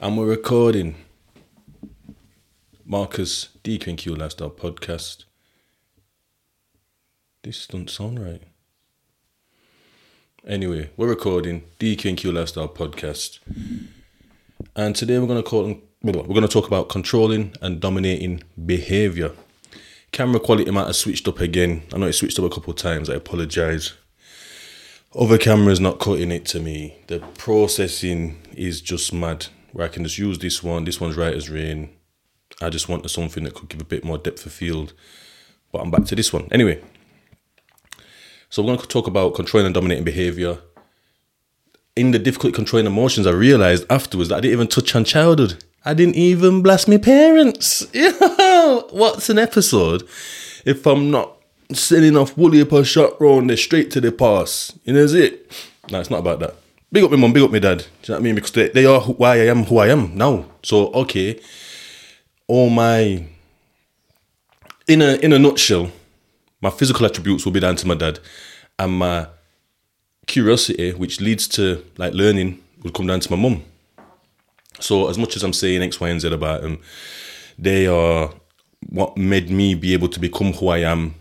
And we're recording Marcus DQ Lifestyle Podcast. This doesn't sound right. Anyway, we're recording DQ Lifestyle Podcast. And today we're going to talk about controlling and dominating behaviour. Camera quality might have switched up again. I know it switched up a couple of times. I apologise. Other camera's not cutting it to me. The processing is just mad. Where I can just use this one. This one's right as rain. I just wanted something that could give a bit more depth of field. But I'm back to this one. Anyway. So we're going to talk about controlling and dominating behaviour. In the difficult controlling emotions, I realised afterwards that I didn't even touch on childhood. I didn't even blast my parents. Yo, what's an episode if I'm not sending off Wooly up a shot round there straight to the pass? You know, is it? No, it's not about that. Big up my mum, big up my dad. Do you know what I mean? Because they are why I am who I am now. So, okay. All my... In a nutshell, my physical attributes will be down to my dad. And my curiosity, which leads to like learning, will come down to my mum. So as much as I'm saying X, Y, and Z about them, they are what made me be able to become who I am.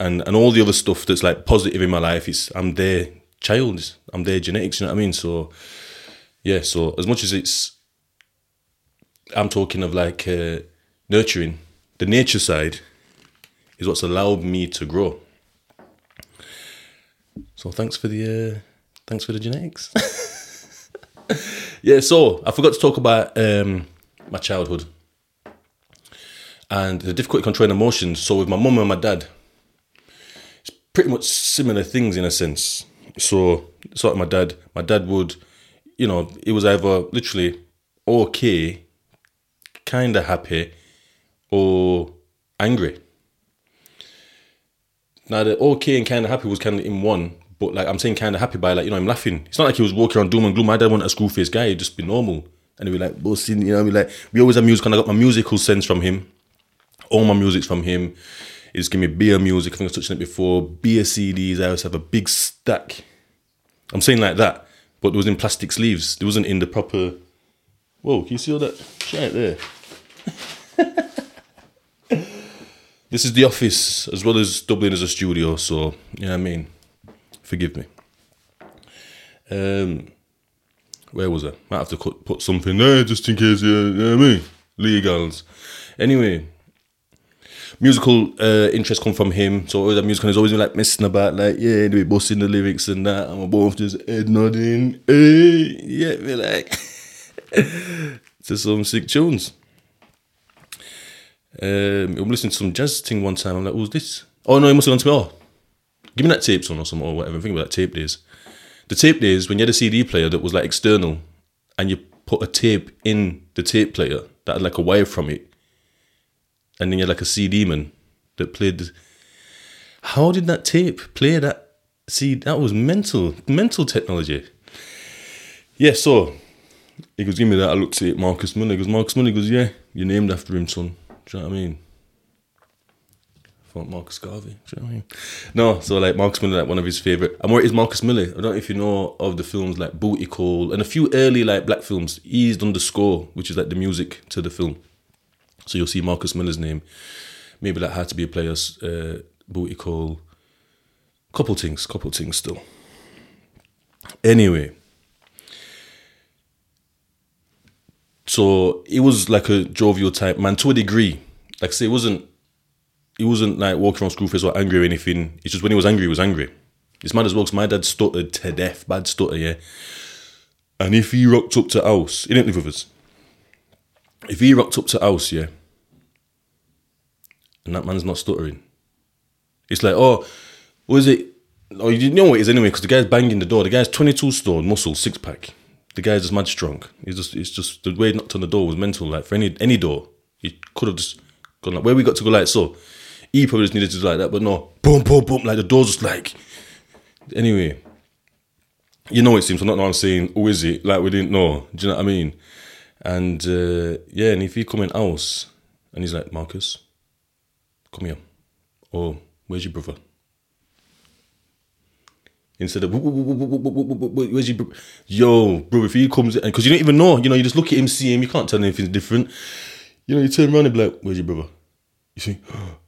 And all the other stuff that's like positive in my life, is I'm their child. I'm their genetics, you know what I mean? So, yeah, so as much as it's... I'm talking of like nurturing. The nature side is what's allowed me to grow. So thanks for the genetics. Yeah, so I forgot to talk about my childhood and the difficulty controlling emotions. So with my mum and my dad, it's pretty much similar things in a sense. So sort of my dad would, you know, it was either literally okay, kind of happy, or angry. Now the okay and kind of happy was kind of in one. But like I'm saying kind of happy by like, you know, I'm laughing. It's not like he was walking around doom and gloom. My dad wasn't a screw-faced guy. He'd just be normal. And he'd be like, bossing, you know, he'd be like, we always have music. Kind of got my musical sense from him. All my music's from him. He's giving me beer music. I think I was touching it before. Beer CDs. I always have a big stack. I'm saying like that. But it was in plastic sleeves. It wasn't in the proper... Whoa, can you see all that shit there? This is the office as well as Dublin as a studio. So, you know what I mean? Forgive me. Where was I? Might have to put something there just in case, you know what I mean? Legals. Anyway, musical interest come from him. So always that music, and he's always been like messing about, like, yeah, anyway, busting the lyrics and that. And we're both just head nodding. Hey, yeah, we're like, to some sick tunes. I'm listening to some jazz thing one time. I'm like, who's this? Oh, no, he must have gone to me. Oh, give me that tape, son, or something, or whatever. I think about tape days. The tape days, when you had a CD player that was like external, and you put a tape in the tape player that had like a wire from it, and then you had like a CD man that played. How did that tape play that CD? That was mental technology. Yeah, so he goes, give me that. I looked at it, Marcus Miller. He goes, Marcus Miller. He goes, yeah, you're named after him, son. Do you know what I mean? Marcus Garvey, do you know what I mean? No, so like Marcus Miller, like one of his favourite. And where it is Marcus Miller, I don't know if you know of the films like Booty Call and a few early like black films. He's done the score, which is like the music to the film. So you'll see Marcus Miller's name. Maybe like How to Be a Player, Booty Call. Couple things still. Anyway. So it was like a jovial type man to a degree. Like I say, He wasn't like walking around screwface or angry or anything. It's just when he was angry, he was angry. It's mad as well because my dad stuttered to death. Bad stutter, yeah. And if he rocked up to house... He didn't live with us. If he rocked up to house, yeah, and that man's not stuttering, it's like, oh, what is it? Oh, you know what it is anyway because the guy's banging the door. The guy's 22 stone, muscle, six-pack. The guy's just mad strong. It's just the way he knocked on the door was mental. Like for any door, he could have just gone like, where we got to go like so... He probably just needed to do like that, but no, boom, boom, boom, like the door's just like... Anyway, you know it seems, I don't know what I'm saying, who is it? Like we didn't know, do you know what I mean? And yeah, and if he come in house, and he's like, Marcus, come here, or where's your brother? Instead of, where's your bro? Yo, bro, if he comes in, because you don't even know, you know, you just look at him, see him, you can't tell anything's different. You know, you turn around and be like, where's your brother? You think, oh.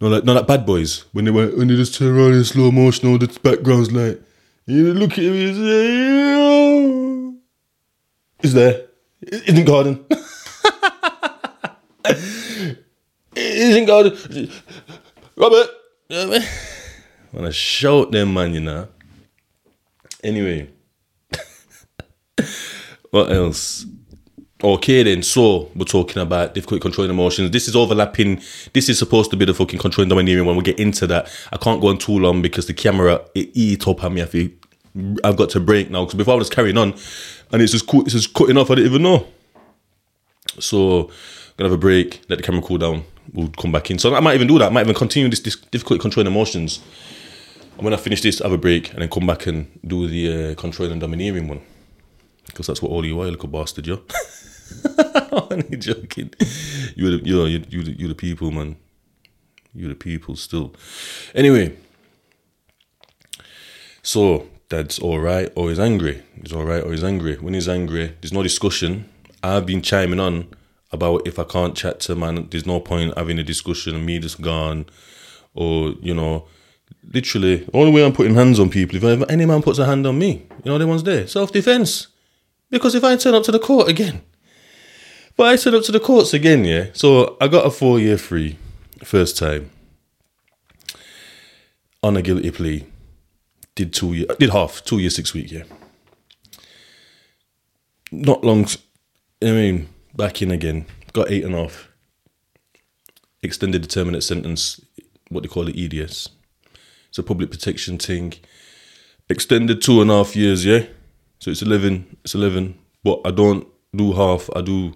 Not like Bad Boys, when they just turn around in slow motion, all the background's like, you look at him, you say, yo, it's there. It isn't garden. It isn't garden. Robert. I want to shout them, man, you know. Anyway. What else? Okay, then. So, we're talking about difficult controlling emotions. This is overlapping. This is supposed to be the fucking controlling domineering one. We'll get into that. I can't go on too long because the camera, it eat up at me. I've got to break now. Because before I was carrying on, and it's just cutting off. I didn't even know. So, I'm going to have a break. Let the camera cool down. We'll come back in. So, I might even do that. I might even continue this difficult controlling emotions. And when I finish this, have a break and then come back and do the controlling and domineering one. Because that's what all you are, you little bastard, yo. I'm only joking. You're the people, man. You're the people still. Anyway. So, dad's alright or he's angry. He's alright or he's angry. When he's angry, there's no discussion. I've been chiming on about if I can't chat to man, there's no point having a discussion and me just gone or, you know... Literally, the only way I'm putting hands on people, if any man puts a hand on me, you know, the one's there. Self-defense. Because if I turn up to the court again, but I turn up to the courts again, yeah. So I got a 4-year free, first time, on a guilty plea. Did half, 2 year, 6 week, yeah. Not long, I mean, back in again, got 8.5. Extended determinate sentence, what they call it, EDS. It's a public protection thing. Extended 2.5 years, yeah? So it's 11. It's 11. But I don't do half. I do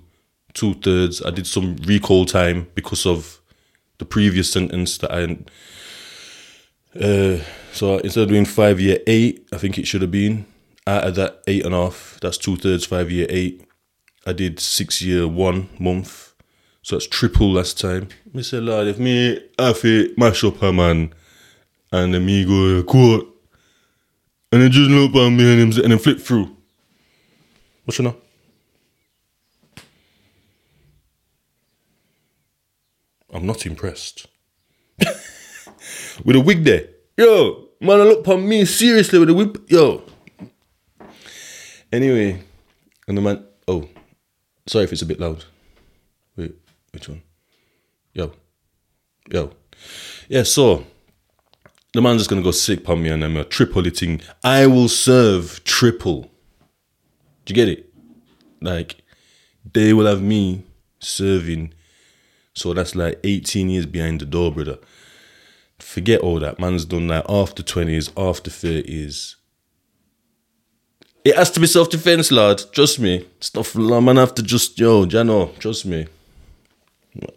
2/3. I did some recall time because of the previous sentence that I... So instead of doing 5 year 8, I think it should have been. Out of that 8.5, that's 2/3, 5 year 8. I did 6 year 1 month. So that's triple last time. Me say, lad, if me have it, mash up a man... And then me go to the court. And then just look at me and then flip through. What's your name? I'm not impressed. With a wig there. Yo, man, I look at me seriously with a wig. Yo. Anyway. And the man... Oh. Sorry if it's a bit loud. Wait, which one? Yo. Yeah, so... The man's just going to go sick upon me and I'm a triple eating. I will serve triple. Do you get it? Like, they will have me serving. So that's like 18 years behind the door, brother. Forget all that. Man's done that after 20s, after 30s. It has to be self-defense, lad. Trust me. Stuff, man, I have to just, yo, Jano, trust me.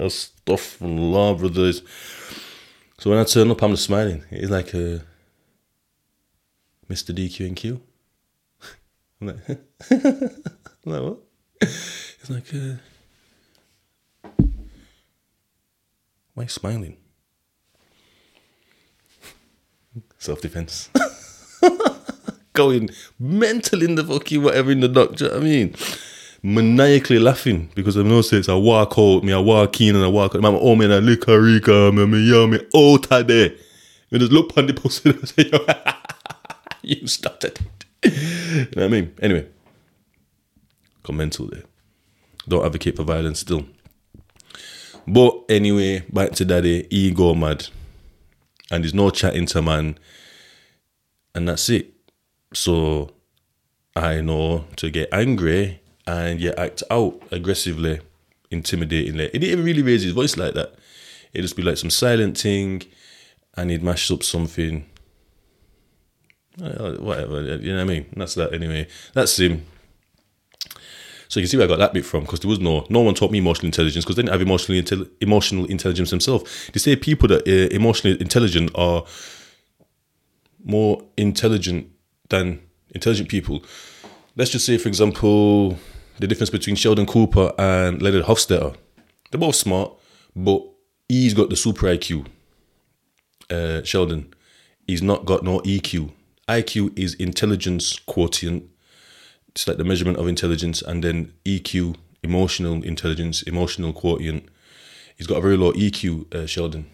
Stuff, brothers. So when I turn up, I'm just smiling. It's like a Mr. DQ and Q. I'm like, I'm like, what? It's like, why are you smiling? Self-defense. Going mental in the fucking whatever in the dock, do you know what I mean? Maniacally laughing because I've no sense. I walk out, me, I walk in and I walk out. I'm oh, man, I lick a rica, man, me, yo, me, out of there. And just look on the post and I say, yo, you started it. You know what I mean? Anyway, got mental there. Don't advocate for violence still. But anyway, back to daddy, ego mad. And there's no chatting to man. And that's it. So I know to get angry. And yeah, act out aggressively, intimidatingly. It didn't even really raise his voice like that. It'd just be like some silent thing, and he'd mash up something. Whatever, you know what I mean? That's that anyway. That's him. So you can see where I got that bit from, because there was no one taught me emotional intelligence, because they didn't have emotional intelligence themselves. They say people that are emotionally intelligent are more intelligent than intelligent people. Let's just say, for example, the difference between Sheldon Cooper and Leonard Hofstadter. They're both smart, but he's got the super IQ. Sheldon, He's not got no EQ. IQ is intelligence quotient. It's like the measurement of intelligence. And then EQ, emotional intelligence, emotional quotient. He's got a very low EQ, Sheldon.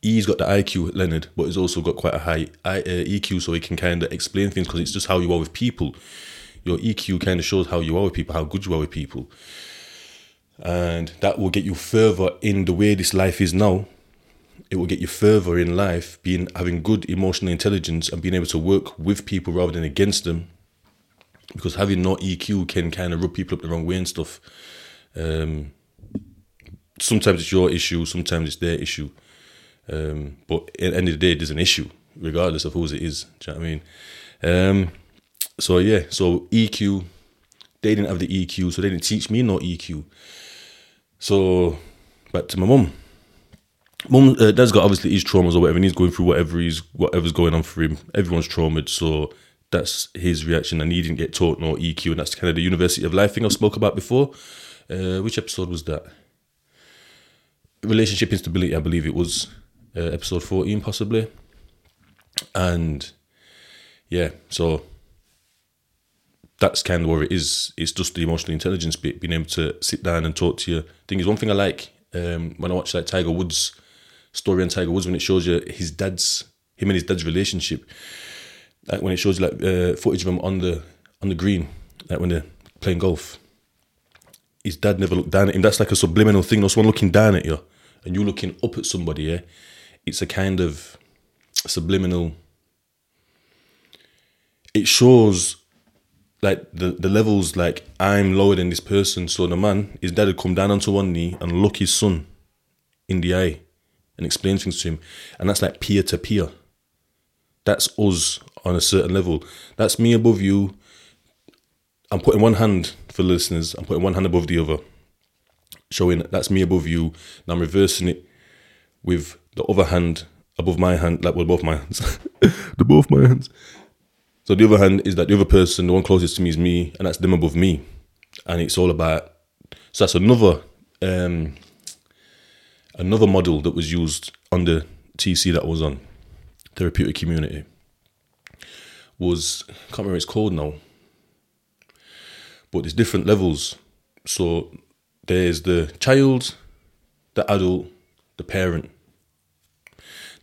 He's got the IQ, Leonard, but he's also got quite a high EQ, so he can kind of explain things because it's just how you are with people. Your EQ kind of shows how you are with people, how good you are with people. And that will get you further in the way this life is now. It will get you further in life, having good emotional intelligence and being able to work with people rather than against them. Because having no EQ can kind of rub people up the wrong way and stuff. Sometimes it's your issue, sometimes it's their issue. But at the end of the day, there's an issue, regardless of whose it is. Do you know what I mean? So EQ, they didn't have the EQ, so they didn't teach me no EQ. So back to my mum. Mum, dad's got obviously his traumas or whatever, and he's going through whatever's going on for him. Everyone's traumatized, so that's his reaction, and he didn't get taught no EQ, and that's kind of the university of life thing I spoke about before. Which episode was that? Relationship instability, I believe it was. Episode 14 possibly. And yeah, so that's kind of where it is. It's just the emotional intelligence bit, being able to sit down and talk to you. Thing is, one thing I like when I watch like Tiger Woods story on Tiger Woods, when it shows you him and his dad's relationship, like when it shows you like footage of him on the green, like when they're playing golf, his dad never looked down at him. That's like a subliminal thing. Someone looking down at you and you looking up at somebody, yeah? It's a kind of subliminal... It shows, like, the levels, like, I'm lower than this person. So the man, his dad would come down onto one knee and look his son in the eye and explain things to him. And that's, like, peer-to-peer. That's us on a certain level. That's me above you. I'm putting one hand, for listeners, I'm putting one hand above the other. Showing that's me above you, and I'm reversing it with the other hand above my hand, like, well, both my hands. They're both my hands. So the other hand is that the other person, the one closest to me is me, and that's them above me. And it's all about... So that's another model that was used on the TC that I was on, therapeutic community, was... I can't remember what it's called now. But there's different levels. So there's the child, the adult, the parent.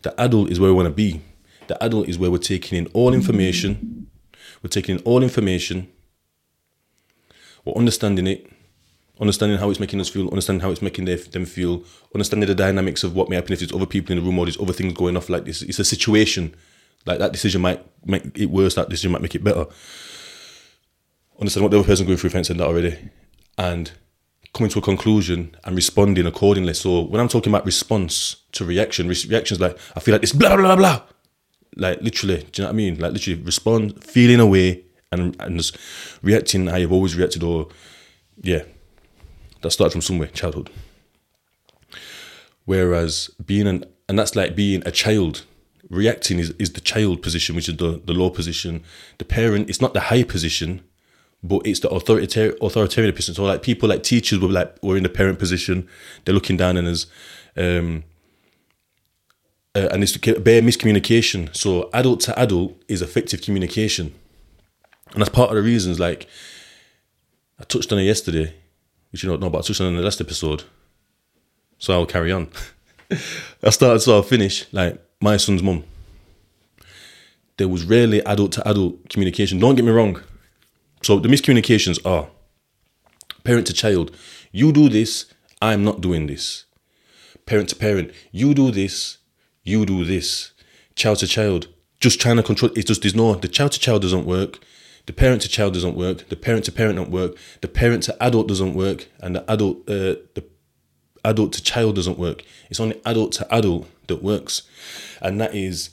The adult is where we want to be. The adult is where we're taking in all information. We're understanding it. Understanding how it's making us feel. Understanding how it's making them feel. Understanding the dynamics of what may happen if there's other people in the room or there's other things going off like this. It's a situation. Like that decision might make it worse. That decision might make it better. Understand what the other person going through, if I haven't said that already. And coming to a conclusion and responding accordingly. So when I'm talking about response to reaction, reaction's like, I feel like this, blah, blah, blah. Like literally, do you know what I mean? Like literally respond, feeling away and just reacting how you've always reacted or, yeah. That starts from somewhere, childhood. Whereas and that's like being a child. Reacting is the child position, which is the low position. The parent, it's not the high position, but it's the authoritarian position. So like people like teachers were in the parent position. They're looking down on us. And it's bare miscommunication. So adult to adult is effective communication. And that's part of the reasons, like, I touched on it yesterday, which you don't know, but I touched on it in the last episode. So I'll carry on. I started, so I'll finish. Like, my son's mum. There was rarely adult to adult communication. Don't get me wrong. So the miscommunications are parent to child. You do this, I'm not doing this. Parent to parent. You do this. You do this. Child to child, just trying to control. It's just, there's no, the child to child doesn't work. The parent to child doesn't work. The parent to parent don't work. The parent to adult doesn't work. And the adult to child doesn't work. It's only adult to adult that works. And that is,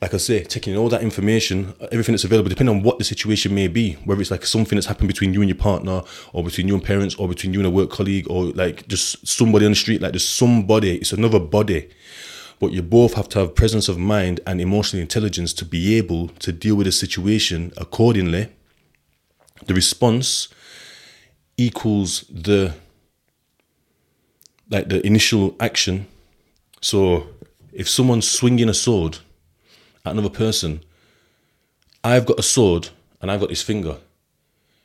like I say, taking all that information, everything that's available, depending on what the situation may be, whether it's like something that's happened between you and your partner, or between you and parents, or between you and a work colleague, or like just somebody on the street, like just somebody, it's another body. But you both have to have presence of mind and emotional intelligence to be able to deal with the situation accordingly. The response equals the initial action. So if someone's swinging a sword at another person, I've got a sword and I've got this finger.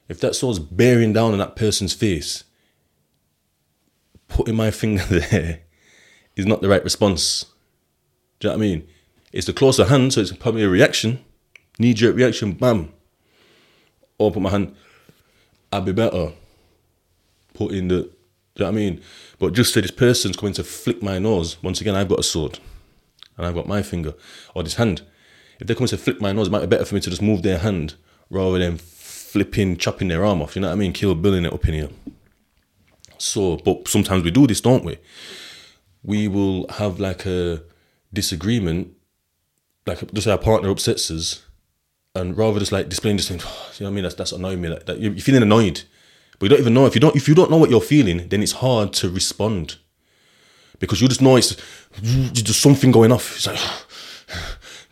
If that sword's bearing down on that person's face, putting my finger there is not the right response. Do you know what I mean? It's the closer hand, so it's probably a reaction. Knee-jerk reaction, bam. Or put my hand, I'd be better putting the, do you know what I mean? But just say this person's going to flick my nose, once again, I've got a sword and I've got my finger, or this hand. If they're coming to flick my nose, it might be better for me to just move their hand rather than flipping, chopping their arm off, you know what I mean? Kill Bill in it up in here. So, but sometimes we do this, don't we? We will have like a disagreement, like just our partner upsets us, and rather just like displaying this thing, oh, you know what I mean? That's annoying me. Like that, you're feeling annoyed, but you don't even know. If you don't know what you're feeling, then it's hard to respond because you just know there's something going off. It's like,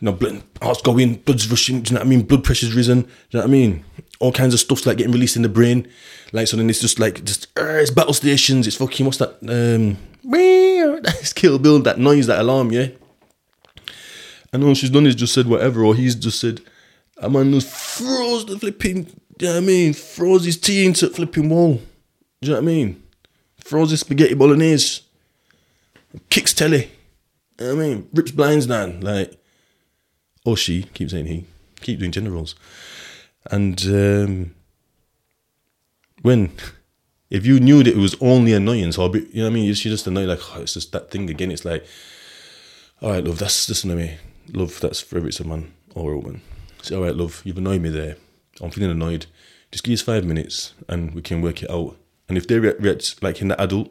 you know, heart's going, blood's rushing. Do you know what I mean? Blood pressure's risen. Do you know what I mean? All kinds of stuff's like getting released in the brain. Like so, then it's just like it's battle stations. It's fucking what's that? That's Kill Bill. That noise, that alarm, yeah. And all she's done is just said whatever, or he's just said. A man just throws the flipping, you know what I mean? Throws his tea into the flipping wall. Do you know what I mean? Throws his spaghetti bolognese. Kicks telly. You know what I mean? Rips blinds down. Like, or she, keep saying he. Keep doing gender roles. And if you knew that it was only annoyance, or, you know what I mean? She's just annoyed, like, oh, it's just that thing again. It's like, all right, love, that's just annoying me. Love, that's forever it's a man or a woman. Say, all right, love, you've annoyed me there. I'm feeling annoyed. Just give us 5 minutes and we can work it out. And if they react like in the adult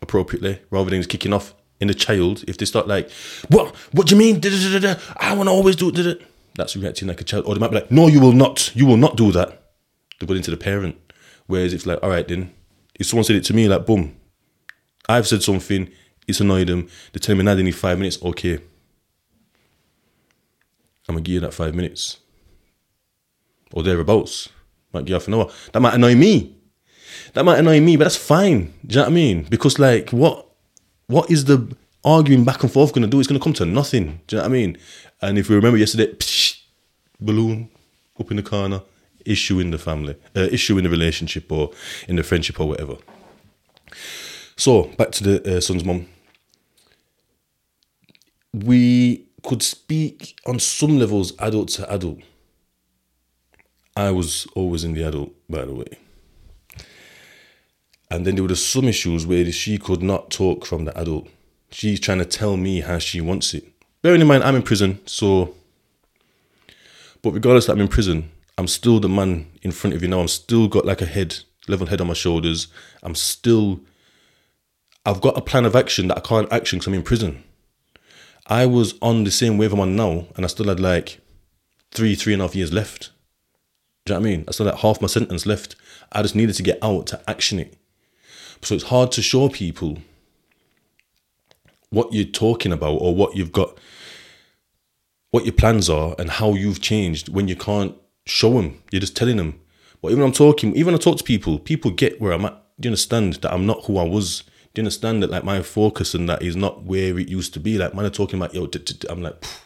appropriately, rather than just kicking off in the child, if they start like, what do you mean? Da-da-da-da-da. I want to always do it. That's reacting like a child. Or they might be like, no, you will not do that. They put into the parent. Whereas it's like, all right then, if someone said it to me, like, boom, I've said something, it's annoyed them. They tell me now they need 5 minutes, okay. I'm going to give you that 5 minutes. Or thereabouts. Might give you half an hour. That might annoy me. But that's fine. Do you know what I mean? Because like, what is the arguing back and forth going to do? It's going to come to nothing. Do you know what I mean? And if we remember yesterday, psh, balloon up in the corner, issue in the family, issue in the relationship or in the friendship or whatever. So back to the son's mum. We could speak on some levels adult to adult. I was always in the adult, by the way. And then there were some issues where she could not talk from the adult. She's trying to tell me how she wants it. Bearing in mind, I'm in prison, so... But regardless that I'm in prison, I'm still the man in front of you now. I'm still got like a head, level head on my shoulders. I'm still... I've got a plan of action that I can't action because I'm in prison. I was on the same wave I'm on now, and I still had like three and a half years left. Do you know what I mean? I still had half my sentence left. I just needed to get out to action it. So it's hard to show people what you're talking about or what you've got, what your plans are and how you've changed when you can't show them. You're just telling them. But even I talk to people, people get where I'm at. Do you understand that I'm not who I was? Do you understand that, like, my focus and that is not where it used to be? Like, man are talking about, yo, I'm like, pff,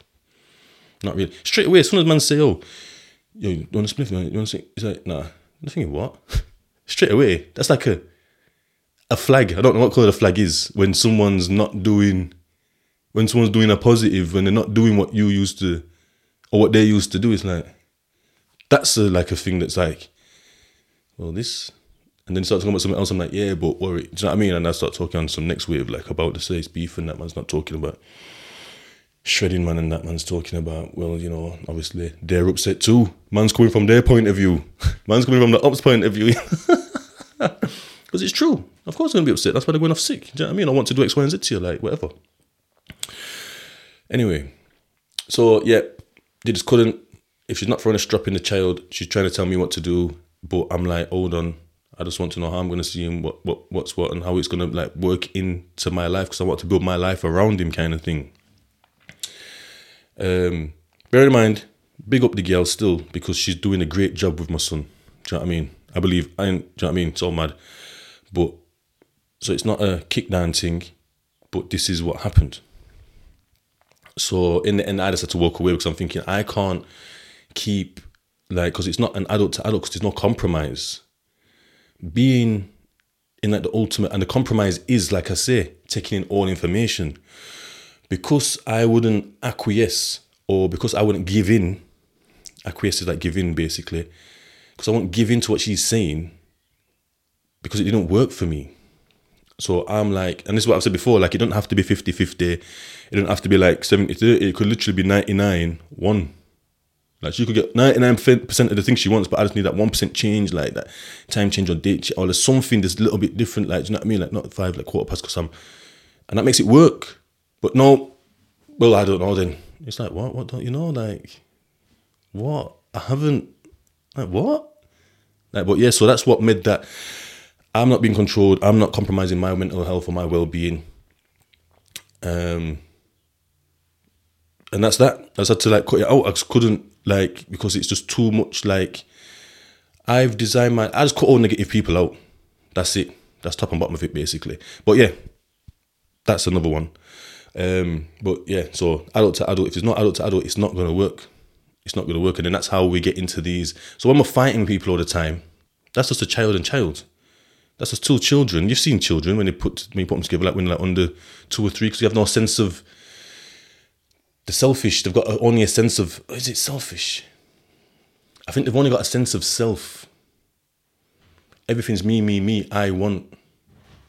not really. Straight away, as soon as man say, oh, yo, you want to spliff, man? You want to say, it's like, nah. I'm thinking, what? Straight away, that's like a flag. I don't know what colour the flag is when someone's not doing, when someone's doing a positive, when they're not doing what you used to, or what they used to do. It's like, that's like a thing that's like, well, this... And then start talking about something else. I'm like, yeah, but worry. Do you know what I mean? And I start talking on some next wave, like about the sex beef, and that man's not talking about shredding man, and that man's talking about, well, you know, obviously they're upset too. Man's coming from their point of view. Man's coming from the ops point of view. Because it's true. Of course they're going to be upset. That's why they're going off sick. Do you know what I mean? I want to do X, Y, and Z to you, like, whatever. Anyway. So, yeah, they just couldn't. If she's not throwing a strap in the child, she's trying to tell me what to do. But I'm like, hold on. I just want to know how I'm going to see him, what's what, and how it's going to like work into my life, because I want to build my life around him, kind of thing. Bear in mind, big up the girl still, because she's doing a great job with my son. Do you know what I mean? I believe, do you know what I mean? It's all mad. But, so it's not a kick down thing, but this is what happened. So in the end, I decided to walk away because I'm thinking I can't keep, like, because it's not an adult to adult, because there's no compromise. Being in like the ultimate, and the compromise is, like I say, taking in all information. Because I wouldn't acquiesce, or because I wouldn't give in, acquiesce is like give in basically, because I won't give in to what she's saying because it didn't work for me. So I'm like, and this is what I've said before, like it don't have to be 50-50, it don't have to be like 70-30, it could literally be 99-1. Like she could get 99% of the things she wants, but I just need that 1% change, like that time change or date, or there's something that's a little bit different, like, do you know what I mean? Like not 5, like 5:15, because I'm, and that makes it work. But no, well, I don't know then. It's like, what don't you know? Like, what? I haven't, like, what? Like, but yeah, so that's what made that. I'm not being controlled. I'm not compromising my mental health or my well-being. And that's that. I just had to, like, cut it out. I just couldn't, like, because it's just too much, like, I've designed my, I just cut all negative people out. That's it. That's top and bottom of it, basically. But yeah, that's another one. But yeah, so adult to adult, if it's not adult to adult, it's not going to work. It's not going to work. And then that's how we get into these. So when we're fighting people all the time, that's just a child and child. That's just two children. You've seen children when you put them together, like when they're like under 2 or 3, because you have no sense of the selfish. They've got only a sense of, is it selfish? I think they've only got a sense of self. Everything's me, me, me, I want.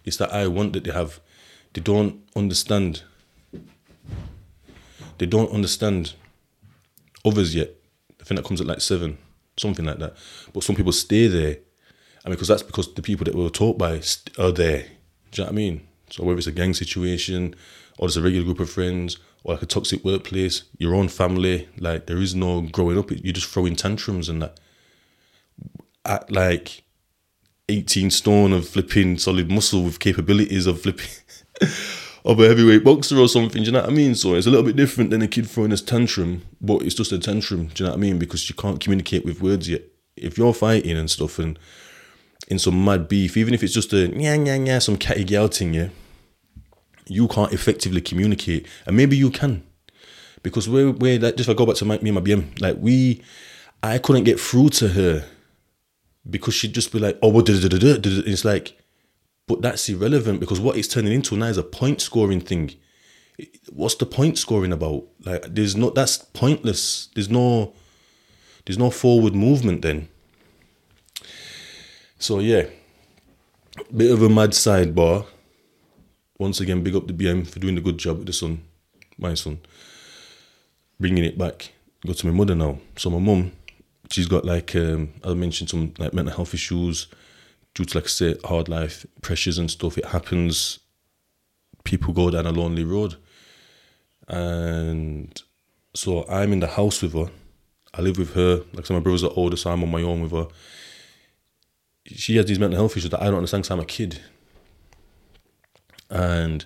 It's that I want that they have. They don't understand. They don't understand others yet. I think that comes at like 7, something like that. But some people stay there. And because the people that we were taught by are there. Do you know what I mean? So whether it's a gang situation, or just a regular group of friends, or like a toxic workplace, your own family, like there is no growing up. You're just throwing tantrums and that. At like 18 stone of flipping solid muscle with capabilities of flipping... of a heavyweight boxer or something, do you know what I mean? So it's a little bit different than a kid throwing his tantrum, but it's just a tantrum, do you know what I mean? Because you can't communicate with words yet. If you're fighting and stuff and in some mad beef, even if it's just a nya, nya, nya, some catty gouting, yeah, you can't effectively communicate. And maybe you can. Because we're like, just if I go back to me and my BM, like I couldn't get through to her because she'd just be like, oh, well, it's like, but that's irrelevant because what it's turning into now is a point scoring thing. What's the point scoring about? Like, that's pointless. There's no forward movement then. So yeah, bit of a mad sidebar. Once again, big up the BM for doing a good job with the son, my son. Bringing it back. Go to my mother now. So my mum, she's got like, I mentioned some like mental health issues. Due to, like I say, hard life pressures and stuff, it happens. People go down a lonely road. And so I'm in the house with her. I live with her. Like I said, my brothers are older, so I'm on my own with her. She has these mental health issues that I don't understand because I'm a kid. And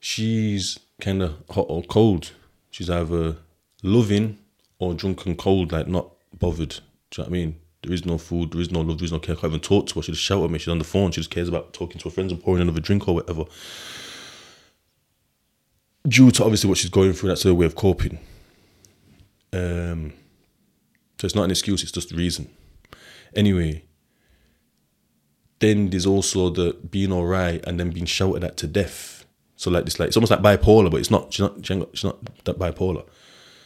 she's kind of hot or cold. She's either loving or drunk and cold, like not bothered. Do you know what I mean? There is no food, there is no love, there is no care. I can't even talk to her. She just shouts at me. She's on the phone. She just cares about talking to her friends and pouring another drink or whatever. Due to obviously what she's going through, that's her way of coping. So it's not an excuse, it's just reason. Anyway, then there's also the being all right and then being shouted at to death. So like this, like it's almost like bipolar, but it's not. She's not that bipolar.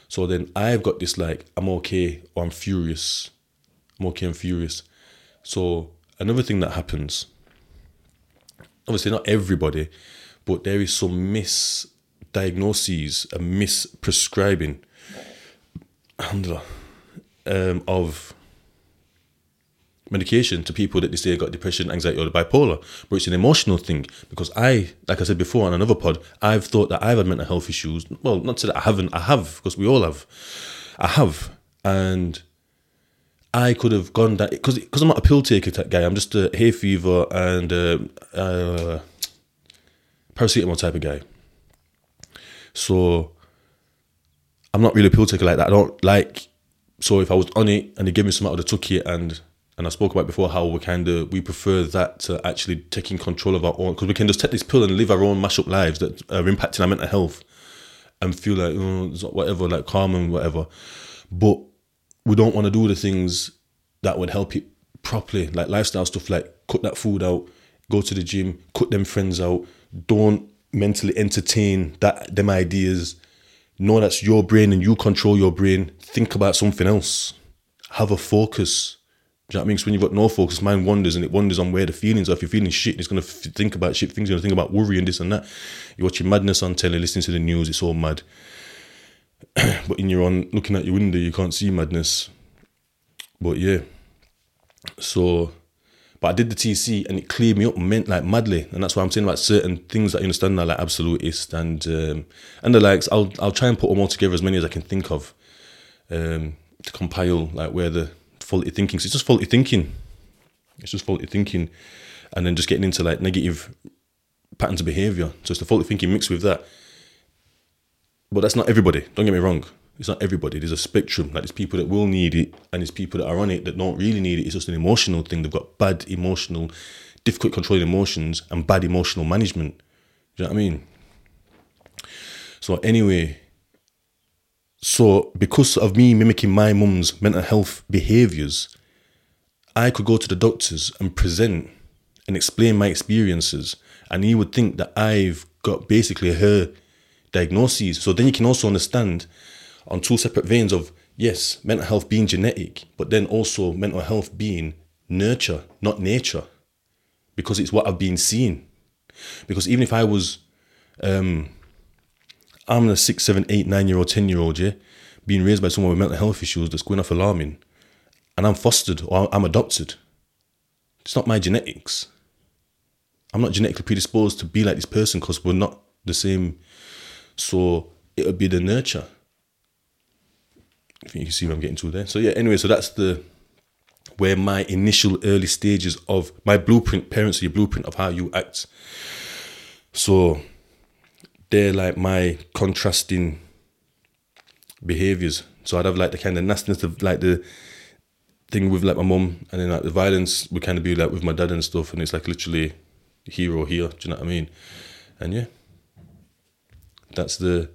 So then I've got this like, I'm okay or I'm furious. Okay, I'm furious. So another thing that happens, obviously not everybody, but there is some misdiagnoses and misprescribing of medication to people that they say have got depression, anxiety or bipolar, but it's an emotional thing because I, like I said before on another pod, I've thought that I've had mental health issues. Well, not to that I haven't, I have, because we all have. I have. And I could have gone that, because I'm not a pill taker type guy. I'm just a hay fever and paracetamol type of guy. So I'm not really a pill taker like that. I don't like, so if I was on it and they gave me some out of the tucky and I spoke about before how we prefer that to actually taking control of our own, because we can just take this pill and live our own mashed up lives that are impacting our mental health. and feel like, whatever, like calm and whatever. But we don't want to do the things that would help it properly, like lifestyle stuff, like cut that food out, go to the gym, cut them friends out, don't mentally entertain that them ideas. Know that's your brain and you control your brain. Think about something else. Have a focus. Do you know what I mean? Because when you've got no focus, mind wanders, and it wanders on where the feelings are. If you're feeling shit, it's going to think about shit. Things are going to think about worry and this and that. You're watching madness on telly, listening to the news. It's all mad. But in your own, looking out your window, you can't see madness. But yeah. So, but I did the TC and it cleared me up madly. And that's why I'm saying about certain things that I understand now, like absolutist and the likes. I'll try and put them all together, as many as I can think of, to compile like where the faulty thinking. So it's just faulty thinking. And then just getting into like negative patterns of behaviour. So it's the faulty thinking mixed with that. But that's not everybody. Don't get me wrong. It's not everybody. There's a spectrum. Like there's people that will need it, and there's people that are on it that don't really need it. It's just an emotional thing. They've got bad emotional, difficult controlling emotions and bad emotional management. Do you know what I mean? So anyway, so because of me mimicking my mum's mental health behaviours, I could go to the doctors and present and explain my experiences, and he would think that I've got basically her diagnoses. So then you can also understand on two separate veins of, yes, mental health being genetic, but then also mental health being nurture, not nature, because it's what I've been seeing. Because even if I was, I'm a 6, 7, 8, 9-year-old, 10-year-old, yeah, being raised by someone with mental health issues that's going off alarming, and I'm fostered or I'm adopted, it's not my genetics. I'm not genetically predisposed to be like this person because we're not the same. So it would be the nurture. I think you can see where I'm getting to there. So yeah, anyway, so that's where my initial early stages of my blueprint, parents are your blueprint of how you act. So they're like my contrasting behaviours. So I'd have like the kind of nastiness of like the thing with like my mum, and then like the violence would kind of be like with my dad and stuff, and it's like literally here or here, do you know what I mean? And yeah, that's the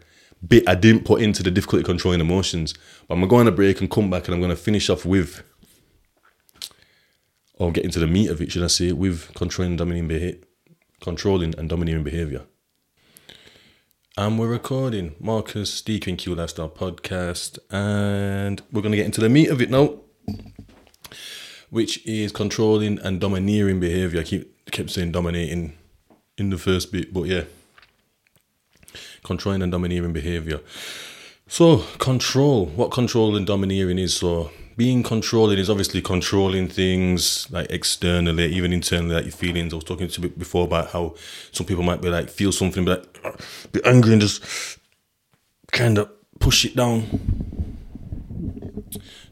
bit I didn't put into the difficulty controlling emotions. But I'm going to go on a break and come back, and I'm going to finish off with, or get into the meat of it, should I say, with controlling and domineering behaviour. And we're recording Marcus, DQ Lifestyle Podcast, and we're going to get into the meat of it now, which is controlling and domineering behaviour. I kept saying dominating in the first bit, but yeah. Controlling and domineering behaviour. So control, what control and domineering is. So being controlling is obviously controlling things like externally, even internally, like your feelings. I was talking to you before about how some people might be like, feel something, be like, be angry and just kind of push it down.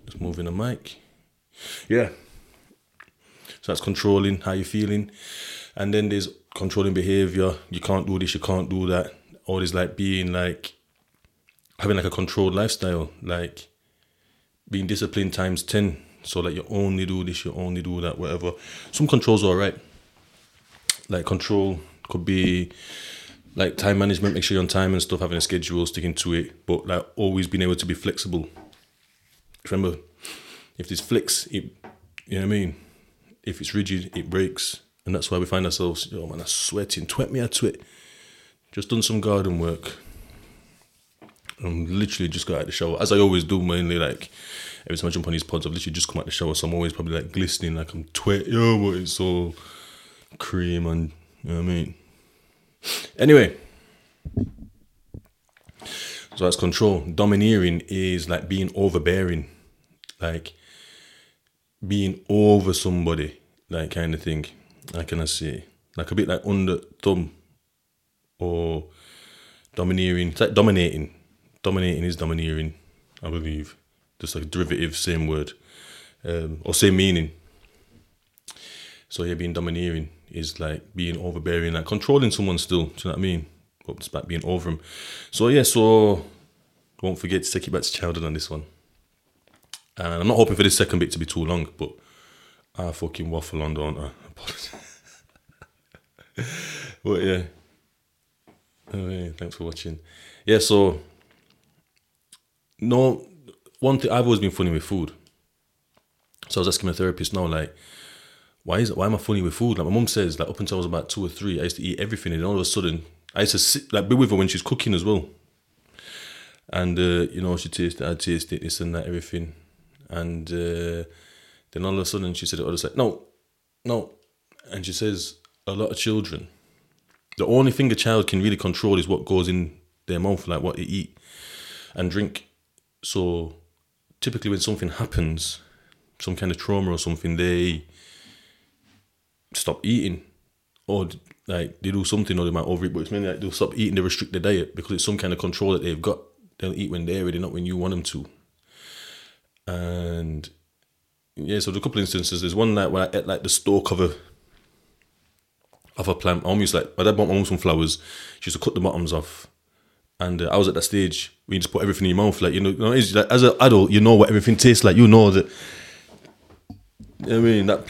Just moving the mic. Yeah. So that's controlling how you're feeling. And then there's controlling behaviour. You can't do this, you can't do that. Or is like being like, having like a controlled lifestyle, like being disciplined times 10. So like you only do this, you only do that, whatever. Some controls are all right. Like control could be like time management, make sure you're on time and stuff, having a schedule, sticking to it, but like always being able to be flexible. Remember, if there's flex, it, you know what I mean? If it's rigid, it breaks. And that's why we find ourselves, oh man, I'm sweating, I twit. Just done some garden work. I'm literally just got out of the shower, as I always do, mainly like every time I jump on these pods, I've literally just come out of the shower, so I'm always probably like glistening, like I'm twitty, but it's all cream and, you know what I mean? Anyway. So that's control. Domineering is like being overbearing, like being over somebody, like kind of thing. How can I say? Like a bit like under thumb. Or domineering, it's like dominating is domineering, I believe, just like a derivative, same word, or same meaning. So yeah, being domineering is like being overbearing, like controlling someone still, do you know what I mean, but it's like being over them. So yeah, so don't forget to take it back to childhood on this one, and I'm not hoping for this second bit to be too long, but I fucking waffle on, don't I? But yeah. Anyway, thanks for watching. yeah, so no one thing, I've always been funny with food. So I was asking my therapist now, like, why am I funny with food? Like my mum says, like up until I was about 2 or 3, I used to eat everything, and all of a sudden I used to sit, like, be with her when she's cooking as well. And you know, she tasted, I tasted this and that, everything. And then all of a sudden she said, I was like, no. And she says, a lot of children, the only thing a child can really control is what goes in their mouth, like what they eat and drink. So typically when something happens, some kind of trauma or something, they stop eating, or like they do something, or they might overeat, but it's mainly like they'll stop eating, they restrict their diet because it's some kind of control that they've got. They'll eat when they're ready, not when you want them to. And yeah, so there's a couple of instances. There's one night where I ate like the stalk of a plant. I almost, like, my dad bought my mum some flowers. She used to cut the bottoms off. And I was at that stage where you just put everything in your mouth. Like, you know like, as an adult, you know what everything tastes like. You know that, you know what I mean, that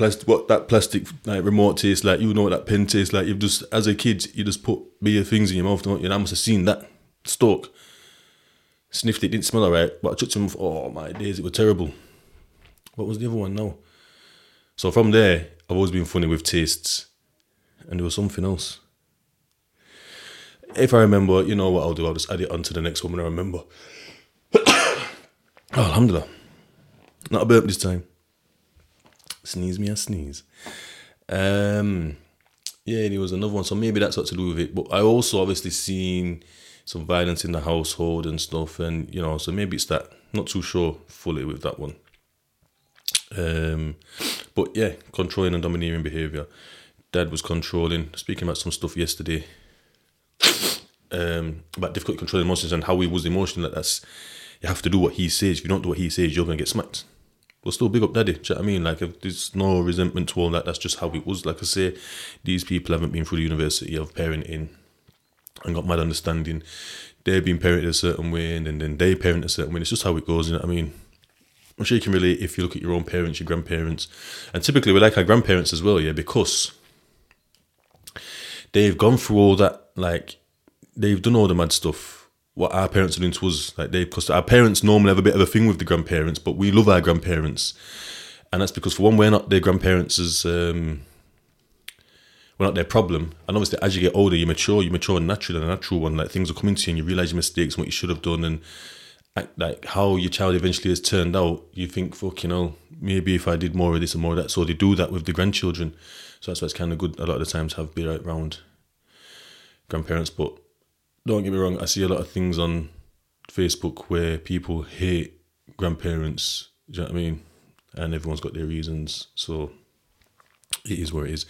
plastic like remote tastes like. You know what that pen tastes like. You've just, as a kid, you just put beer things in your mouth, don't you? And I must have seen that stalk. Sniffed it, didn't smell all right, but I took some, oh my days, it was terrible. What was the other one now? So from there, I've always been funny with tastes. And there was something else. If I remember, you know what I'll do, I'll just add it on to the next one when I remember. Oh, alhamdulillah. Not a burp this time. Sneeze me, I sneeze. Yeah, there was another one, so maybe that's got to do with it. But I also obviously seen some violence in the household and stuff, and, you know, so maybe it's that. Not too sure fully with that one. But yeah, controlling and domineering behaviour. Dad was controlling, speaking about some stuff yesterday, about difficult controlling emotions and how he was emotional. Like, that's, you have to do what he says. If you don't do what he says, you're going to get smacked. Well, still big up Daddy, do you know what I mean? Like, if there's no resentment to all that, that's just how it was. Like I say, these people haven't been through the university of parenting and got mad understanding. They've been parented a certain way, and then they parent a certain way. It's just how it goes, you know what I mean? I'm sure you can relate if you look at your own parents, your grandparents. And typically we like our grandparents as well, yeah, because they've gone through all that, like, they've done all the mad stuff, what our parents are doing to us. Like, because our parents normally have a bit of a thing with the grandparents, but we love our grandparents. And that's because, for one, we're not their grandparents as... We're not their problem. And obviously, as you get older, you mature naturally, and a natural one. Like, things are coming to you and you realise your mistakes and what you should have done, and like how your child eventually has turned out. You think, fucking hell, maybe if I did more of this and more of that. So they do that with the grandchildren. So that's why it's kind of good a lot of the times to have be right round grandparents. But don't get me wrong, I see a lot of things on Facebook where people hate grandparents. Do you know what I mean? And everyone's got their reasons. So it is where it is.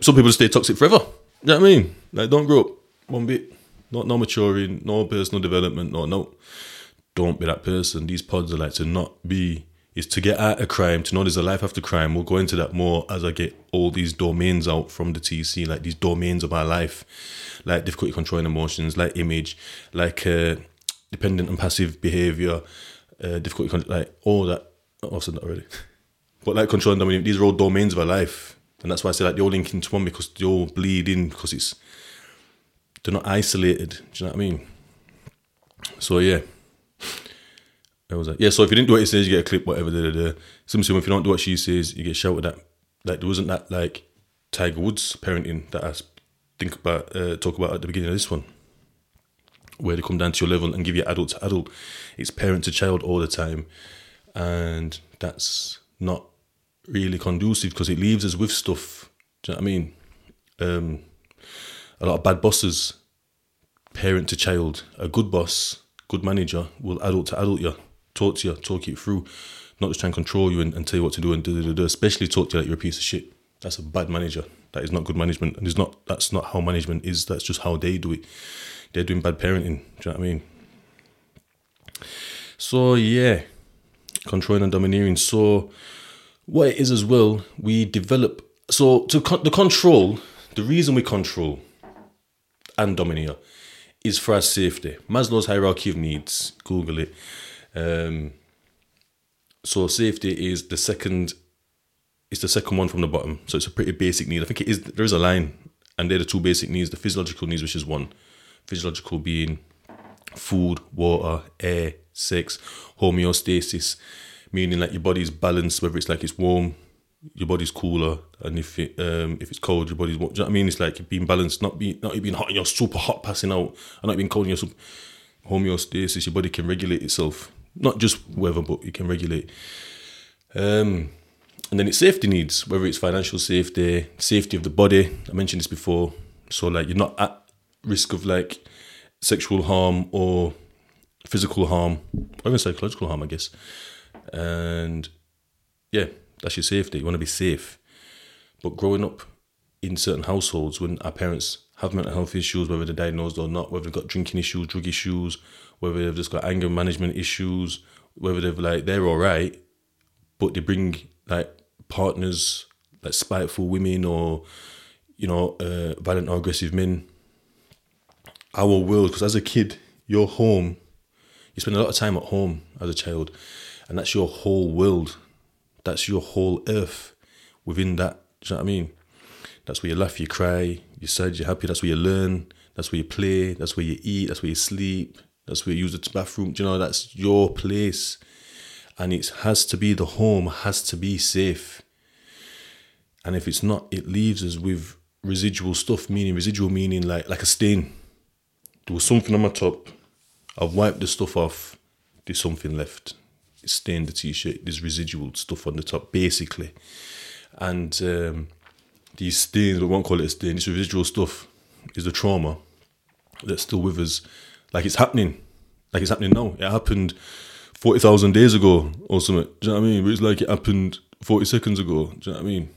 Some people stay toxic forever. You know what I mean? Like, don't grow up one bit. No maturing, no personal development, no. Don't be that person. These pods are like to not be, is to get out of crime, to know there's a life after crime. We'll go into that more as I get all these domains out from the TC, like these domains of our life, like difficulty controlling emotions, like image, like dependent and passive behaviour, like all that. Oh, I've said that already. But like controlling, I mean, these are all domains of our life. And that's why I say, like, they all link into one, because they all bleed in, because it's, they're not isolated. Do you know what I mean? So, yeah. I was like, yeah, so if you didn't do what he says, you get a clip, whatever. Simply, if you don't do what she says, you get shouted at. Like, there wasn't that, like, Tiger Woods parenting that I talk about at the beginning of this one, where they come down to your level and give you adult to adult. It's parent to child all the time. And that's not really conducive, because it leaves us with stuff. Do you know what I mean? A lot of bad bosses, parent to child. A good boss, good manager will adult to adult you, talk to you, talk it through, not just try and control you and tell you what to do and do. Especially talk to you like you're a piece of shit. That's a bad manager. That is not good management, and that's not how management is. That's just how they do it. They're doing bad parenting. Do you know what I mean? So yeah, controlling and domineering. So what it is as well, we develop... So the control, the reason we control and domineer is for our safety. Maslow's hierarchy of needs, Google it. So safety is the second one from the bottom. So it's a pretty basic need. I think there is a line, and they're the two basic needs, the physiological needs, which is one. Physiological being food, water, air, sex, homeostasis, meaning like your body's balanced, whether it's like it's warm, your body's cooler, and if it's cold, your body's warm. Do you know what I mean? It's like being balanced, not you being hot and you're super hot passing out, and not being cold and you're super... Homeostasis, your body can regulate itself. Not just weather, but it can regulate. And then it's safety needs, whether it's financial safety, safety of the body. I mentioned this before. So like you're not at risk of like sexual harm or physical harm, or even psychological harm, I guess. And yeah, that's your safety. You want to be safe. But growing up in certain households, when our parents have mental health issues, whether they're diagnosed or not, whether they've got drinking issues, drug issues, whether they've just got anger management issues, whether they've like, they're all right, but they bring like partners, like spiteful women or, you know, violent or aggressive men. Our world, because as a kid, you're home. You spend a lot of time at home as a child, and that's your whole world. That's your whole earth within that. Do you know what I mean? That's where you laugh, you cry, you're sad, you're happy. That's where you learn. That's where you play. That's where you eat. That's where you sleep. That's where you use the bathroom. Do you know, that's your place. And it has to be, the home has to be safe. And if it's not, it leaves us with residual stuff, meaning like a stain. There was something on my top. I've wiped the stuff off. There's something left. It's stained the t-shirt. There's residual stuff on the top, basically. And... these stains, we won't call it a stain, this residual stuff is the trauma that's still with us. Like it's happening. Like it's happening now. It happened 40,000 days ago or something. Do you know what I mean? It's like it happened 40 seconds ago. Do you know what I mean?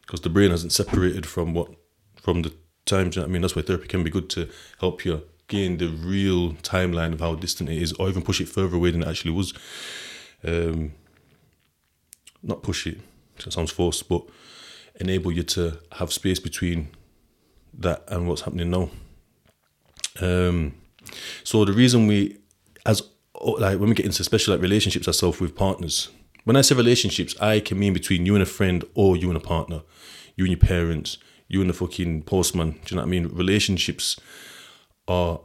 Because the brain hasn't separated from the time. Do you know what I mean? That's why therapy can be good, to help you gain the real timeline of how distant it is, or even push it further away than it actually was. Not push it, that sounds forced, but enable you to have space between that and what's happening now. So the reason we, as like when we get into special like relationships ourselves with partners, when I say relationships, I can mean between you and a friend, or you and a partner, you and your parents, you and the fucking postman. Do you know what I mean? Relationships are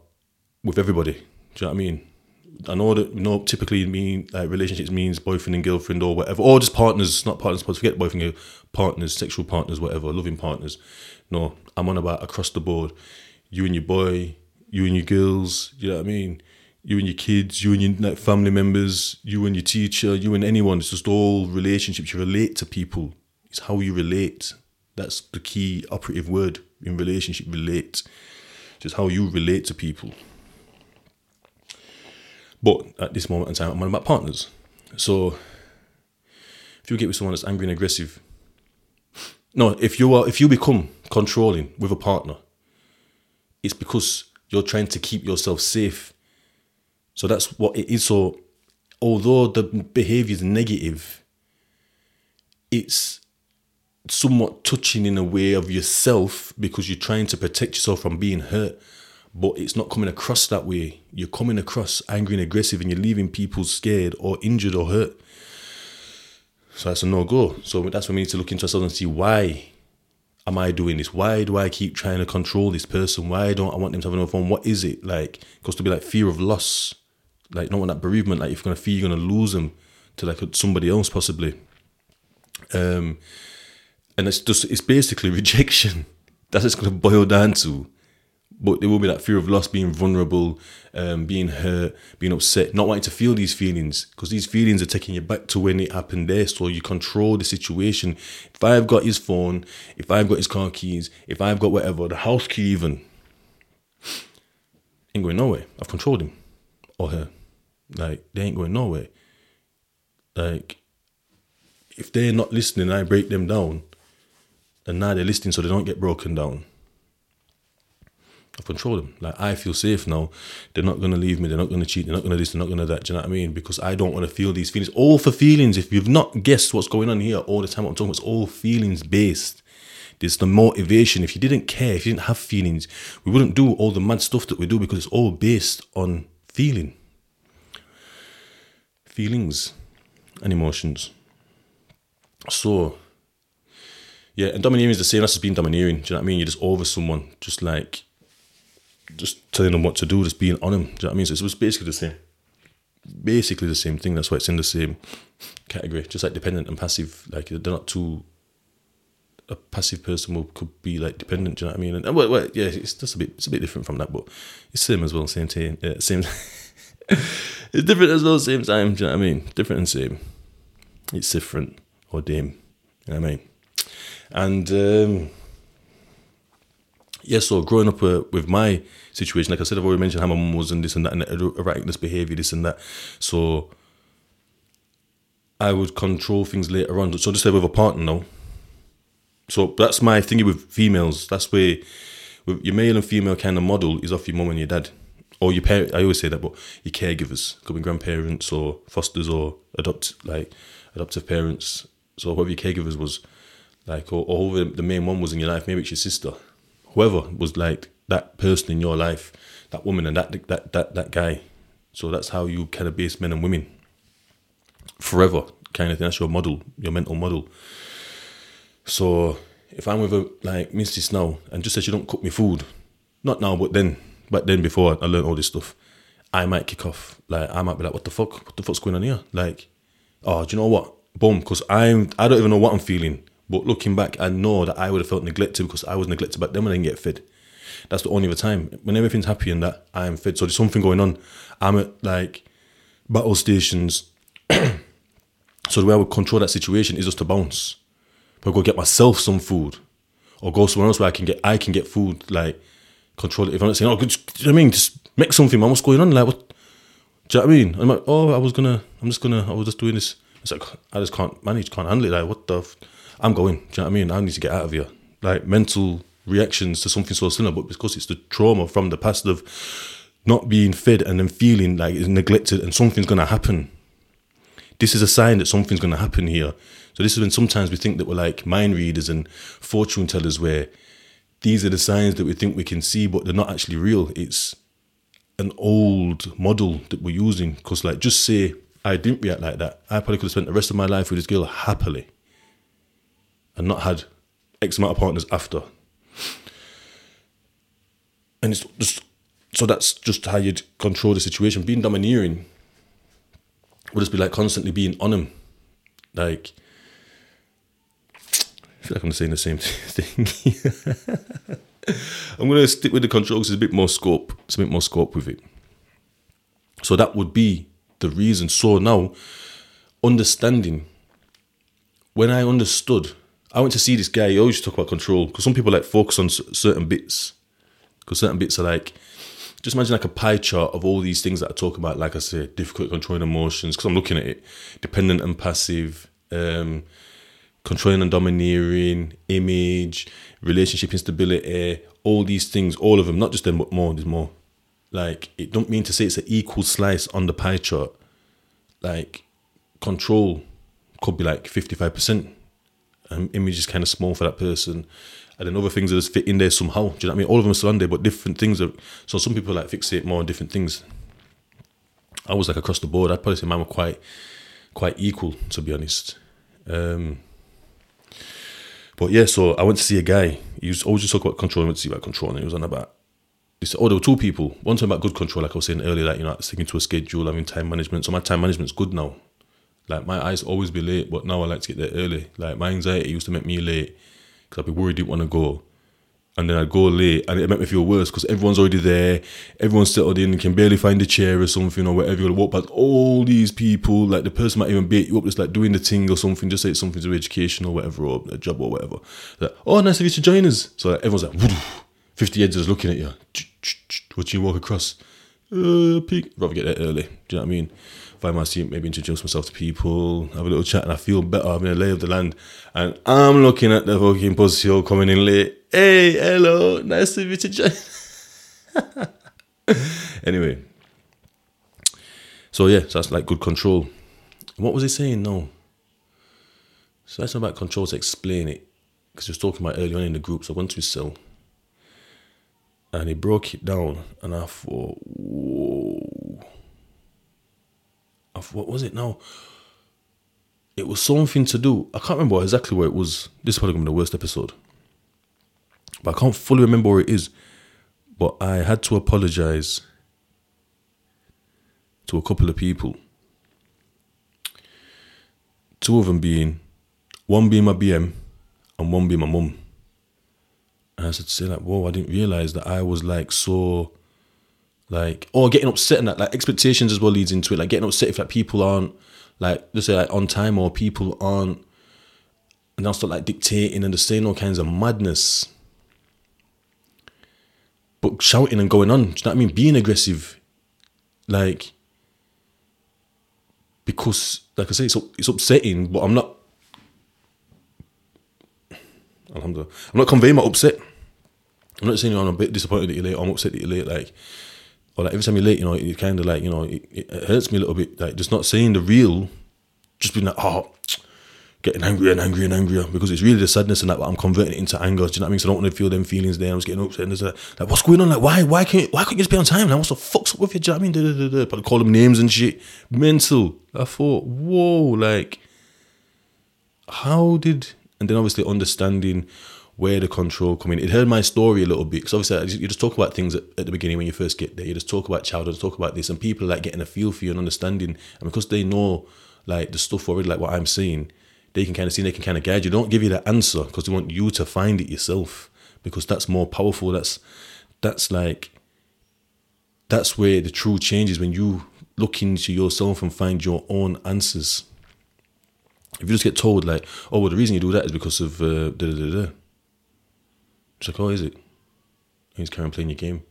with everybody. Do you know what I mean? I know that, you know, typically mean like relationships means boyfriend and girlfriend or whatever, or just partners, not partners, forget boyfriend and partners, sexual partners, whatever, loving partners. No, I'm on about across the board. You and your boy, you and your girls, you know what I mean? You and your kids, you and your like, family members, you and your teacher, you and anyone. It's just all relationships. You relate to people. It's how you relate. That's the key operative word in relationship, relate. Just how you relate to people. But at this moment in time, I'm on about partners. So if you get with someone that's angry and aggressive, no, if you become controlling with a partner, it's because you're trying to keep yourself safe. So that's what it is. So although the behaviour is negative, it's somewhat touching in a way of yourself, because you're trying to protect yourself from being hurt. But it's not coming across that way. You're coming across angry and aggressive, and you're leaving people scared or injured or hurt. So that's a no-go. So that's when we need to look into ourselves and see, why am I doing this? Why do I keep trying to control this person? Why don't I want them to have another phone? What is it? Like, because to be like fear of loss. Like, don't want that bereavement. Like, if you're going to fear, you're going to lose them to like somebody else possibly. And it's basically rejection. That's what it's going to boil down to. But there will be that fear of loss, being vulnerable, being hurt, being upset, not wanting to feel these feelings, because these feelings are taking you back to when it happened there. So you control the situation. If I've got his phone, if I've got his car keys, if I've got whatever, the house key even, ain't going nowhere. I've controlled him or her. Like, they ain't going nowhere. Like, if they're not listening, I break them down. And now they're listening so they don't get broken down. I've controlled them. Like, I feel safe now. They're not going to leave me. They're not going to cheat. They're not going to this. They're not going to that. Do you know what I mean? Because I don't want to feel these feelings. All for feelings. If you've not guessed what's going on here all the time, what I'm talking about, it's all feelings based. There's the motivation. If you didn't care, if you didn't have feelings, we wouldn't do all the mad stuff that we do, because it's all based on feeling. Feelings and emotions. So, yeah, and domineering is the same. That's just being domineering. Do you know what I mean? You're just over someone. Just like... just telling them what to do, just being on them. Do you know what I mean? So it was basically the same. Basically the same thing. That's why it's in the same category. Just like dependent and passive. Like they're not too. A passive person could be like dependent. Do you know what I mean? And well, yeah, it's just a bit different from that, but it's same as well. Same time. Yeah, same. It's different as well. Same time. Do you know what I mean? Different and same. It's different or damn. You know what I mean? And yeah, so growing up with my situation, like I said, I've already mentioned how my mum was and this and that, and erratic behaviour, this and that. So I would control things later on. So just say with a partner now. So that's my thingy with females. That's where with your male and female kind of model is off your mum and your dad. Or your parents, I always say that, but your caregivers. Could be grandparents or fosters or adoptive parents. So whoever your caregivers was, like, or whoever the main one was in your life, maybe it's your sister. Whoever was like that person in your life, that woman and that guy. So that's how you kind of base men and women forever, kind of thing. That's your model, your mental model. So if I'm with like Mrs. now and just says she don't cook me food, not now but then, back then before I learned all this stuff, I might kick off. Like I might be like, what the fuck's going on here? Like, oh, do you know what? Boom, because I don't even know what I'm feeling. But looking back, I know that I would have felt neglected because I was neglected back then when I didn't get fed. That's the only other time. When everything's happy and that, I am fed. So there's something going on. I'm at, like, battle stations. So the way I would control that situation is just to bounce. But go get myself some food. Or go somewhere else where I can get food, like, control it. If I'm not saying, oh, good, do you know what I mean? Just make something, man. What's going on? Like, what? Do you know what I mean? I'm like, oh, I was just doing this. It's like, I just can't handle it. Like, what the... I'm going, do you know what I mean? I need to get out of here. Like, mental reactions to something so similar, but because it's the trauma from the past of not being fed and then feeling like it's neglected and something's going to happen. This is a sign that something's going to happen here. So this is when sometimes we think that we're like mind readers and fortune tellers, where these are the signs that we think we can see, but they're not actually real. It's an old model that we're using, because, like, just say I didn't react like that, I probably could have spent the rest of my life with this girl happily. And not had X amount of partners after. And it's just, so that's just how you'd control the situation. Being domineering would just be like constantly being on him. Like, I feel like I'm saying the same thing. I'm going to stick with the control because there's a bit more scope. There's a bit more scope with it. So that would be the reason. So now, understanding. When I understood, I went to see this guy. He always talk about control, because some people like focus on certain bits, because certain bits are like, just imagine like a pie chart of all these things that I talk about. Like I said, difficult controlling emotions, because I'm looking at it, dependent and passive, controlling and domineering, image, relationship instability, all these things, all of them, not just them, but more, there's more. Like, it don't mean to say it's an equal slice on the pie chart. Like, control could be like 55%. Image is kind of small for that person. And then other things that just fit in there somehow. Do you know what I mean? All of them are still on there, but different things are... So some people like fixate more on different things. I was like across the board. I'd probably say mine were quite equal, to be honest. But yeah, so I went to see a guy. He was always just talking about control. I went to see about control, and he was on about... He said, oh, there were two people. One talking about good control, like I was saying earlier, like, you know, sticking to a schedule, having time management. So my time management's good now. Like, my eyes always be late, but now I like to get there early. Like, my anxiety used to make me late because I'd be worried I didn't want to go. And then I'd go late and it made me feel worse because everyone's already there. Everyone's settled in, you can barely find a chair or something or whatever. You'll walk past all these people. Like, the person might even bait you up just like doing the thing or something. Just say something to education or whatever, or a job or whatever. Like, oh, nice of you to join us. So like, everyone's like, woof, 50 heads just looking at you. What you walk across? Peak. Rather get there early. Do you know what I mean? Find my seat, maybe introduce myself to people, have a little chat, and I feel better having a lay of the land. And I'm looking at the fucking posture coming in late. Hey, hello, nice of you to join. Anyway. So yeah, so that's like good control. What was he saying? No. So that's about control to explain it. Because he was talking about early on in the group, so I went to his cell. And he broke it down, and I thought, whoa. What was it now? It was something to do. I can't remember exactly where it was. This is probably going to be the worst episode. But I can't fully remember where it is. But I had to apologize to a couple of people. Two of them being, one being my BM and one being my mum. And I said to say like, whoa, I didn't realise that I was like so, like, or getting upset and that, like expectations as well leads into it. Like getting upset if like people aren't, like, let's say like on time or people aren't, and they'll start like dictating and they're saying all kinds of madness. But shouting and going on, do you know what I mean? Being aggressive, like, because, like I say, it's upsetting, but I'm not, alhamdulillah, I'm not conveying my upset. I'm not saying, you know, I'm a bit disappointed that you're late, or I'm upset that you're late, like, or like every time you're late, you know, it kind of like, you know, it hurts me a little bit, like, just not saying the real, just being like, oh, getting angrier and angrier and angrier, because it's really the sadness and that, like, I'm converting it into anger. Do you know what I mean? So I don't want to feel them feelings there. I was getting upset and there's like, what's going on? Like, why can't you just be on time? Like, what's the fuck's up with you? Do you know what I mean? But I call them names and shit. Mental. I thought, whoa, like, how did? And then obviously understanding where the control come in. It heard my story a little bit, because obviously you just talk about things at the beginning when you first get there. You just talk about childhood, talk about this, and people are like getting a feel for you and understanding, and because they know like the stuff already, like what I'm saying. They can kind of see, they can kind of guide you. They don't give you that answer because they want you to find it yourself, because that's more powerful. That's where the true change is, when you look into yourself and find your own answers. If you just get told like, oh, well, the reason you do that is because of it's like, oh, is it? He's carrying playing your game,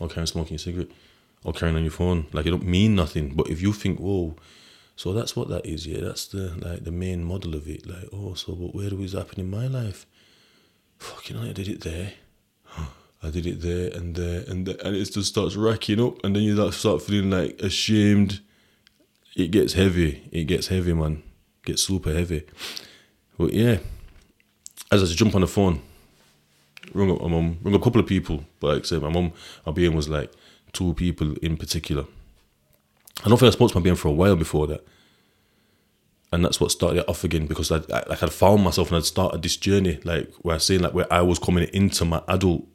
or carrying smoking your cigarette, or carrying on your phone. Like, it don't mean nothing. But if you think, whoa. So that's what that is, yeah. That's the main model of it. Like, oh, so but where was it happening in my life? Fucking hell, I did it there. I did it there and there and there. And it just starts racking up. And then you start feeling like ashamed. It gets heavy. It gets heavy, man. It gets super heavy. But yeah, as I just jump on the phone, rung up my mum, rung up a couple of people. But like I said, my mum, my BM was like two people in particular. I don't think I spoke to my BM for a while before that. And that's what started it off again, because I'd found myself and I'd started this journey, like where I was saying, like where I was coming into my adult,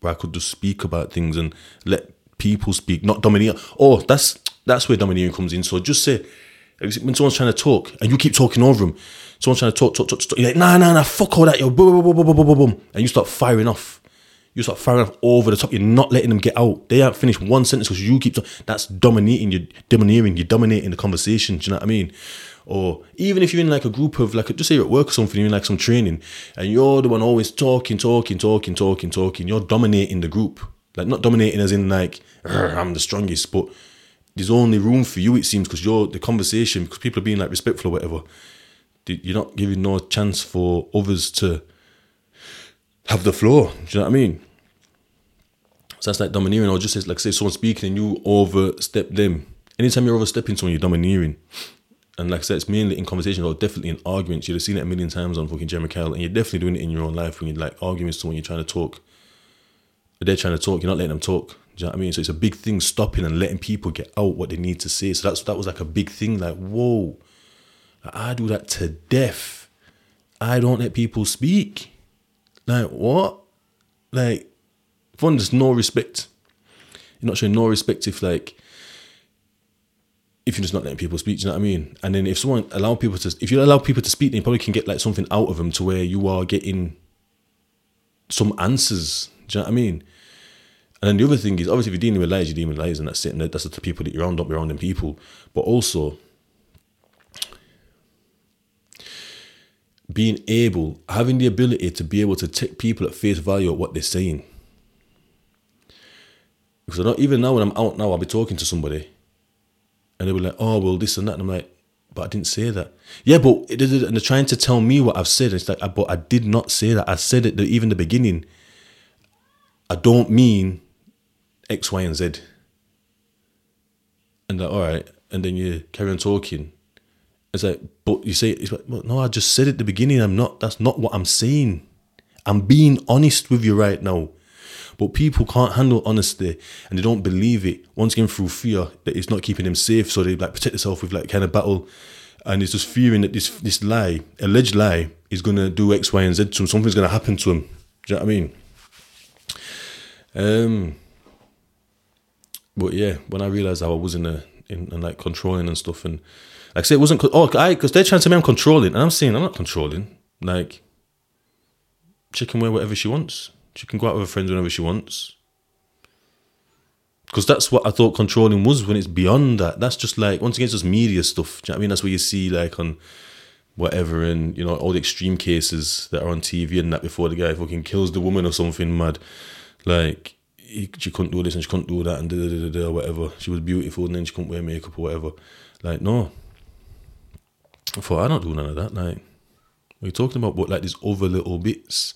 where I could just speak about things and let people speak, not domineering. Oh, that's where domineering comes in. So just say, when someone's trying to talk and you keep talking over them, someone's trying to talk, you're like, nah, fuck all that, yo, boom, boom, boom, boom, boom, boom. And you start firing off. You start firing off over the top. You're not letting them get out. They haven't finished one sentence because you keep talking. That's dominating. You're dominating the conversation. Do you know what I mean? Or even if you're in like a group of, like, just say you're at work or something, you're in like some training, and you're the one always talking. You're dominating the group. Like, not dominating as in like, I'm the strongest, but there's only room for you, it seems, because you're the conversation, because people are being like respectful or whatever. You're not giving no chance for others to have the floor. Do you know what I mean? So that's like domineering. Or just like, say someone's speaking and you overstep them. Anytime you're overstepping someone, you're domineering. And like I said, it's mainly in conversations or definitely in arguments. You'd have seen it a million times on fucking Jeremy Kyle, and you're definitely doing it in your own life when you're like arguing with someone, you're trying to talk. But they're trying to talk, you're not letting them talk. Do you know what I mean? So it's a big thing, stopping and letting people get out what they need to say. So that was like a big thing, like, whoa. Like, I do that to death. I don't let people speak. Like, what? Like, one, there's no respect. You're not showing no respect if you're just not letting people speak, do you know what I mean? And then if you allow people to speak, then you probably can get like something out of them to where you are getting some answers, do you know what I mean? And then the other thing is, obviously, if you're dealing with lies, and that's it, and that's the people that you're around, don't be around them people. But also, having the ability to be able to take people at face value at what they're saying. Because even now when I'm out now, I'll be talking to somebody and they'll be like, oh, well, this and that. And I'm like, but I didn't say that. Yeah, but and they're trying to tell me what I've said. It's like, but I did not say that. I said it even the beginning. I don't mean X, Y, and Z. And like, all right. And then you carry on talking. It's like, but you say, it's like, well, no, I just said at the beginning, that's not what I'm saying. I'm being honest with you right now. But people can't handle honesty and they don't believe it. Once again, through fear that it's not keeping them safe. So they like protect themselves with like kind of battle. And it's just fearing that this lie, alleged lie, is going to do X, Y, and Z to them. Something's going to happen to them. Do you know what I mean? But yeah, when I realised how I was in like controlling and stuff, and like I say, it wasn't, because they're trying to me I'm controlling, and I'm saying I'm not controlling. Like, she can wear whatever she wants. She can go out with her friends whenever she wants. Because that's what I thought controlling was, when it's beyond that. That's just like, once again, it's just media stuff. Do you know what I mean? That's what you see like on whatever, and you know, all the extreme cases that are on TV and that, before the guy fucking kills the woman or something mad. Like, she couldn't do this and she couldn't do that and da da da da, whatever. She was beautiful and then she couldn't wear makeup or whatever. Like, no. I thought, I don't do none of that. Like, what are you talking about? But like, these other little bits.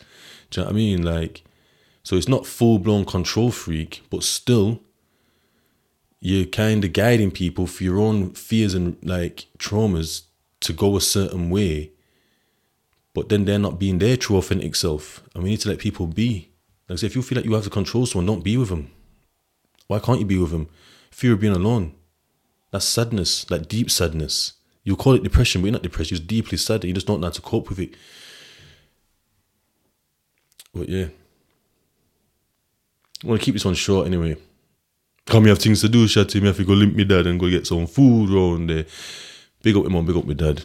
Do you know what I mean? Like, so it's not full-blown control freak, but still, you're kind of guiding people for your own fears and like traumas to go a certain way, but then they're not being their true authentic self. And we need to let people be. Like, so if you feel like you have to control someone, don't be with them. Why can't you be with them? Fear of being alone. That's sadness, like deep sadness. You call it depression, but you're not depressed. You're deeply sad and you just don't know how to cope with it. But yeah, I want to keep this one short anyway. Come, you have things to do, Shatty. Me have to go limp me dad and go get some food round there. Big up him on, big up my dad.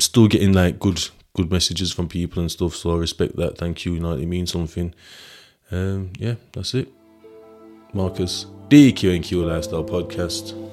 Still getting like good messages from people and stuff, so I respect that. Thank you, you know, it means something. Yeah, that's it. Marcus, DQ Lifestyle Podcast.